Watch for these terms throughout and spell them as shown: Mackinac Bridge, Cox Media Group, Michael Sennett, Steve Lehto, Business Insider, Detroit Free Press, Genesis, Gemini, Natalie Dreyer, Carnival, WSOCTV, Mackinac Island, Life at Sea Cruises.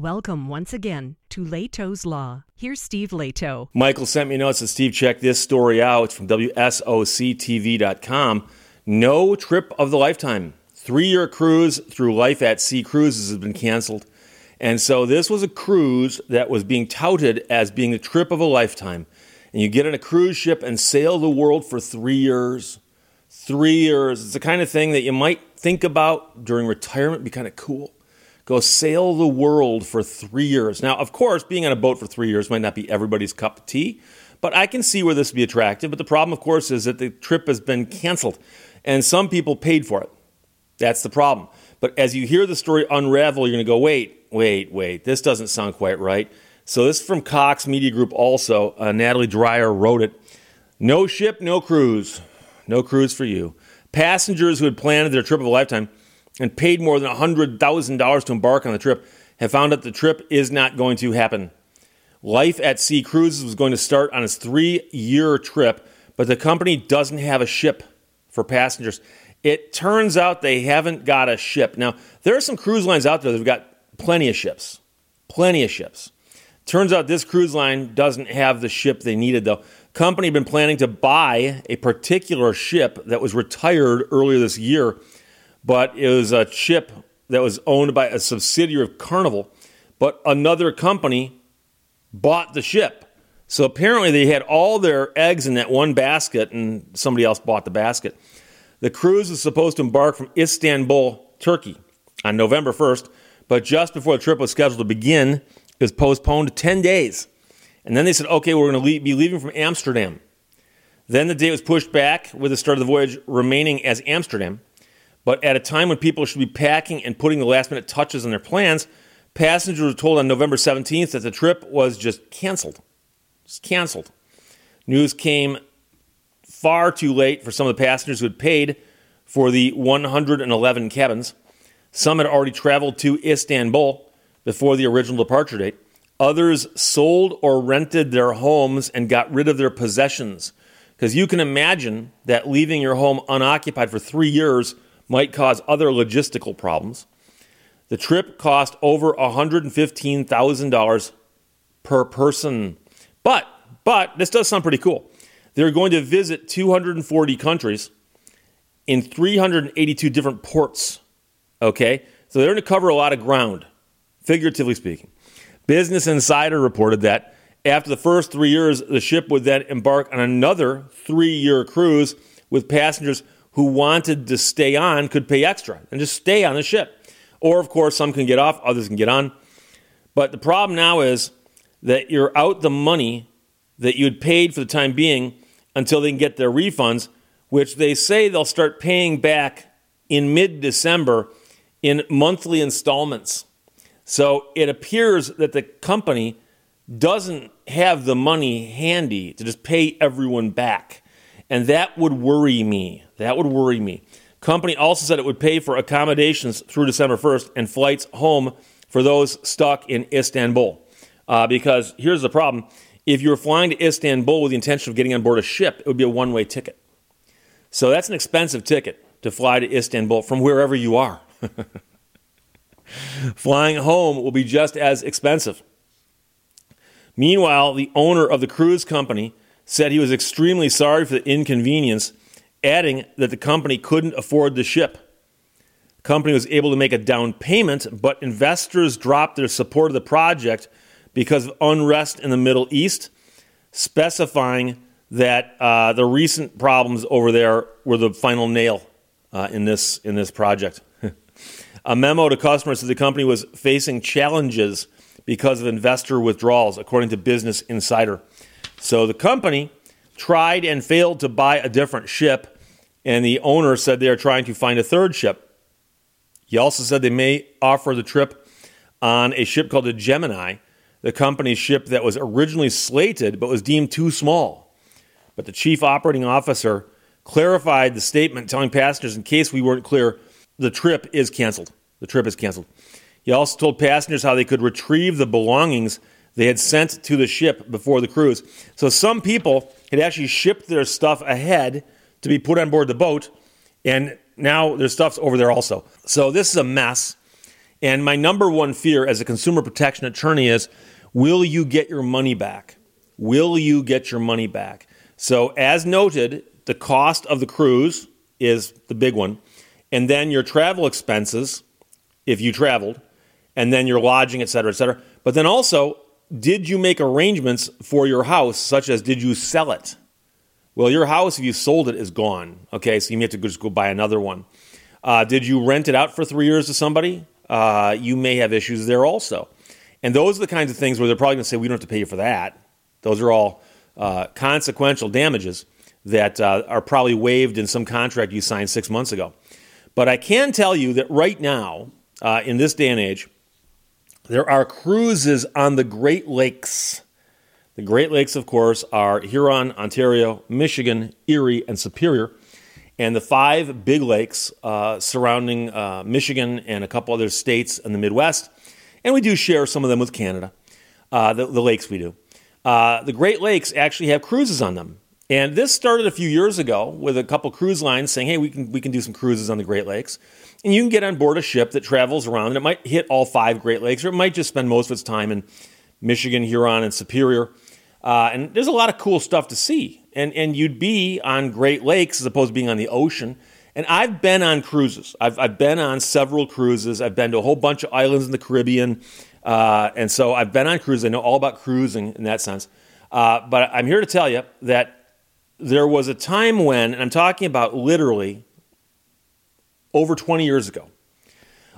Welcome once again to Lehto's Law. Here's Steve Lehto. Michael sent me a note. Says, Steve, check this story out. It's from WSOCTV.com. No trip of the lifetime. 3-year cruise through Life at Sea Cruises has been canceled. And so this was a cruise that was being touted as being a trip of a lifetime. And you get on a cruise ship and sail the world for 3 years. 3 years. It's the kind of thing that you might think about during retirement. It'd be kind of cool. Go sail the world for 3 years. Now, of course, being on a boat for 3 years might not be everybody's cup of tea, but I can see where this would be attractive. But the problem, of course, is that the trip has been canceled, and some people paid for it. That's the problem. But as you hear the story unravel, you're going to go, wait. This doesn't sound quite right. So this is from Cox Media Group also. Natalie Dreyer wrote it. No ship, no cruise. No cruise for you. Passengers who had planned their trip of a lifetime and paid more than $100,000 to embark on the trip, have found out the trip is not going to happen. Life at Sea Cruises was going to start on its 3-year trip, but the company doesn't have a ship for passengers. It turns out they haven't got a ship. Now, there are some cruise lines out there that have got plenty of ships. Turns out this cruise line doesn't have the ship they needed, though. Company had been planning to buy a particular ship that was retired earlier this year, but it was a ship that was owned by a subsidiary of Carnival, but another company bought the ship. So apparently they had all their eggs in that one basket, and somebody else bought the basket. The cruise was supposed to embark from Istanbul, Turkey, on November 1st, but just before the trip was scheduled to begin, it was postponed to 10 days. And then they said, okay, we're going to be leaving from Amsterdam. Then the date was pushed back with the start of the voyage remaining as Amsterdam. But at a time when people should be packing and putting the last-minute touches on their plans, passengers were told on November 17th that the trip was just canceled. News came far too late for some of the passengers who had paid for the 111 cabins. Some had already traveled to Istanbul before the original departure date. Others sold or rented their homes and got rid of their possessions. Because you can imagine that leaving your home unoccupied for 3 years might cause other logistical problems. The trip cost over $115,000 per person. But this does sound pretty cool. They're going to visit 240 countries in 382 different ports. Okay? So they're going to cover a lot of ground, figuratively speaking. Business Insider reported that after the first 3 years, the ship would then embark on another 3-year cruise with passengers who wanted to stay on could pay extra and just stay on the ship. Or, of course, some can get off, others can get on. But the problem now is that you're out the money that you had paid for the time being until they can get their refunds, which they say they'll start paying back in mid-December in monthly installments. So it appears that the company doesn't have the money handy to just pay everyone back. And that would worry me. Company also said it would pay for accommodations through December 1st and flights home for those stuck in Istanbul. Because here's the problem. If you were flying to Istanbul with the intention of getting on board a ship, it would be a one-way ticket. So that's an expensive ticket to fly to Istanbul from wherever you are. Flying home will be just as expensive. Meanwhile, the owner of the cruise company said he was extremely sorry for the inconvenience, adding that the company couldn't afford the ship. The company was able to make a down payment, but investors dropped their support of the project because of unrest in the Middle East, specifying that the recent problems over there were the final nail in this project. A memo to customers said the company was facing challenges because of investor withdrawals, according to Business Insider. So the company tried and failed to buy a different ship, and the owner said they are trying to find a third ship. He also said they may offer the trip on a ship called the Gemini, the company's ship that was originally slated but was deemed too small. But the chief operating officer clarified the statement, telling passengers, in case we weren't clear, the trip is canceled. He also told passengers how they could retrieve the belongings they had sent to the ship before the cruise. So some people had actually shipped their stuff ahead to be put on board the boat, and now their stuff's over there also. So this is a mess, And my number one fear as a consumer protection attorney is, will you get your money back? Will you get your money back? So as noted, the cost of the cruise is the big one. And then your travel expenses, if you traveled, and then your lodging, et cetera, et cetera. But then also, did you make arrangements for your house, such as did you sell it? Well, your house, if you sold it, is gone. Okay, so you may have to just go buy another one. Did you rent it out for 3 years to somebody? You may have issues there also. And those are the kinds of things where they're probably going to say, we don't have to pay you for that. Those are all consequential damages that are probably waived in some contract you signed 6 months ago. But I can tell you that right now, in this day and age, there are cruises on the Great Lakes. The Great Lakes, of course, are Huron, Ontario, Michigan, Erie, and Superior. And the five big lakes surrounding Michigan and a couple other states in the Midwest. And we do share some of them with Canada, the lakes we do. The Great Lakes actually have cruises on them. And this started a few years ago with a couple cruise lines saying, hey, we can do some cruises on the Great Lakes. And you can get on board a ship that travels around, and it might hit all five Great Lakes, or it might just spend most of its time in Michigan, Huron, and Superior. And there's a lot of cool stuff to see. And you'd be on Great Lakes as opposed to being on the ocean. And I've been on cruises. I've been on several cruises. I've been to a whole bunch of islands in the Caribbean. And so I've been on cruises. I know all about cruising in that sense. But I'm here to tell you that there was a time when, and I'm talking about literally over 20 years ago,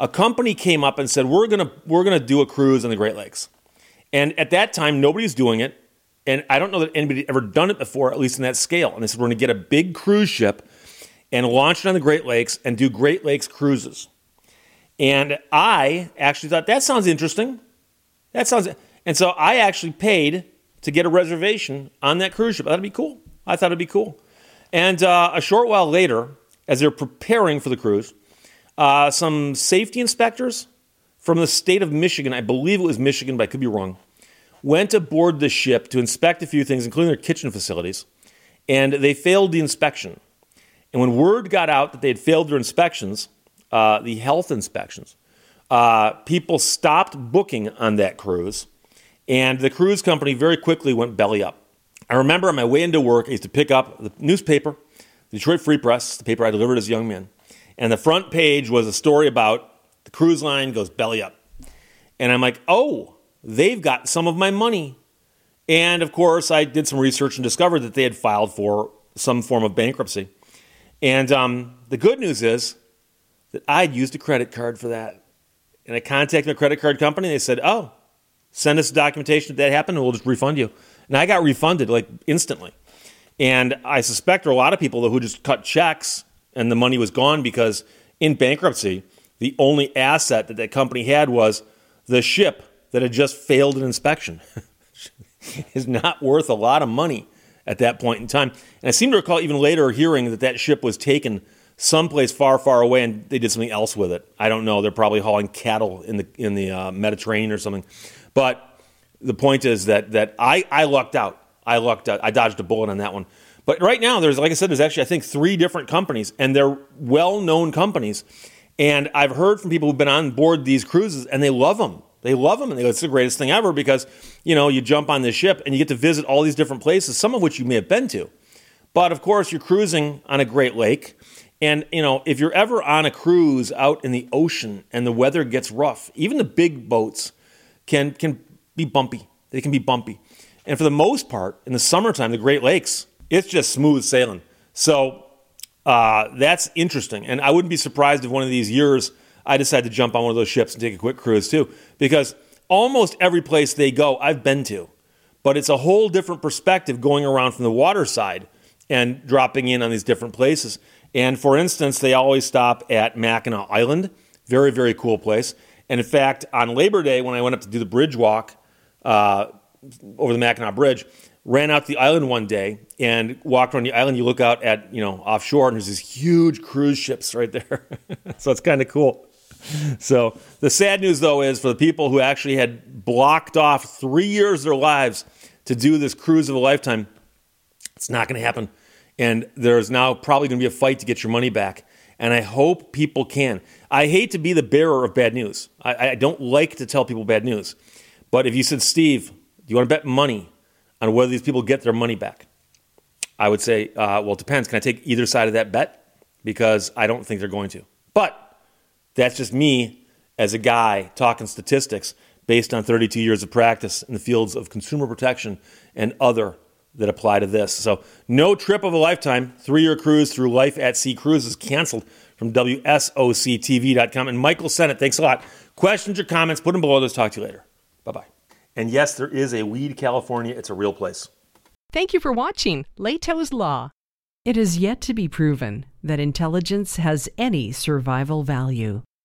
a company came up and said, we're gonna do a cruise on the Great Lakes. And at that time, nobody's doing it. And I don't know that anybody had ever done it before, at least in that scale. And they said, we're going to get a big cruise ship and launch it on the Great Lakes and do Great Lakes cruises. And I actually thought, that sounds interesting. And so I actually paid to get a reservation on that cruise ship. That'd be cool. I thought it'd be cool. And a short while later, as they're preparing for the cruise, some safety inspectors from the state of Michigan, I believe it was Michigan, but I could be wrong, went aboard the ship to inspect a few things, including their kitchen facilities, and they failed the inspection. And when word got out that they had failed their inspections, the health inspections, people stopped booking on that cruise, and the cruise company very quickly went belly up. I remember on my way into work, I used to pick up the newspaper, the Detroit Free Press, the paper I delivered as a young man. And the front page was a story about the cruise line goes belly up. And I'm like, oh, they've got some of my money. And of course, I did some research and discovered that they had filed for some form of bankruptcy. And the good news is that I'd used a credit card for that. And I contacted my credit card company. And they said, oh, send us documentation if that happened and we'll just refund you. And I got refunded like instantly. And I suspect there are a lot of people though, who just cut checks and the money was gone because in bankruptcy, the only asset that company had was the ship that had just failed an inspection. It's not worth a lot of money at that point in time. And I seem to recall even later hearing that ship was taken someplace far, far away and they did something else with it. I don't know. They're probably hauling cattle in the Mediterranean or something. But the point is that I lucked out. I lucked out. I dodged a bullet on that one. But right now, there's actually, I think, three different companies, and they're well-known companies. And I've heard from people who've been on board these cruises, and they love them. And they go, it's the greatest thing ever because, you jump on this ship, and you get to visit all these different places, some of which you may have been to. But, of course, you're cruising on a Great Lake. And, if you're ever on a cruise out in the ocean and the weather gets rough, even the big boats can be bumpy. They can be bumpy. And for the most part, in the summertime, the Great Lakes, it's just smooth sailing. So that's interesting. And I wouldn't be surprised if one of these years I decide to jump on one of those ships and take a quick cruise too. Because almost every place they go, I've been to. But it's a whole different perspective going around from the water side and dropping in on these different places. And for instance, they always stop at Mackinac Island. Very, very cool place. And in fact, on Labor Day, when I went up to do the bridge walk, over the Mackinac Bridge, ran out to the island one day and walked around the island. You look out at, offshore, and there's these huge cruise ships right there. So it's kind of cool. So the sad news, though, is for the people who actually had blocked off 3 years of their lives to do this cruise of a lifetime, it's not going to happen. And there's now probably going to be a fight to get your money back. and I hope people can. I hate to be the bearer of bad news. I don't like to tell people bad news. But if you said, Steve, do you want to bet money on whether these people get their money back? I would say, well, it depends. Can I take either side of that bet? Because I don't think they're going to. But that's just me as a guy talking statistics based on 32 years of practice in the fields of consumer protection and other that apply to this. So no trip of a lifetime, 3-year cruise through Life at Sea Cruises canceled from WSOCTV.com. And Michael Sennett, thanks a lot. Questions or comments, put them below. Let's talk to you later. Bye-bye. And yes, there is a Weed, California. It's a real place. Thank you for watching Lehto's Law. It is yet to be proven that intelligence has any survival value.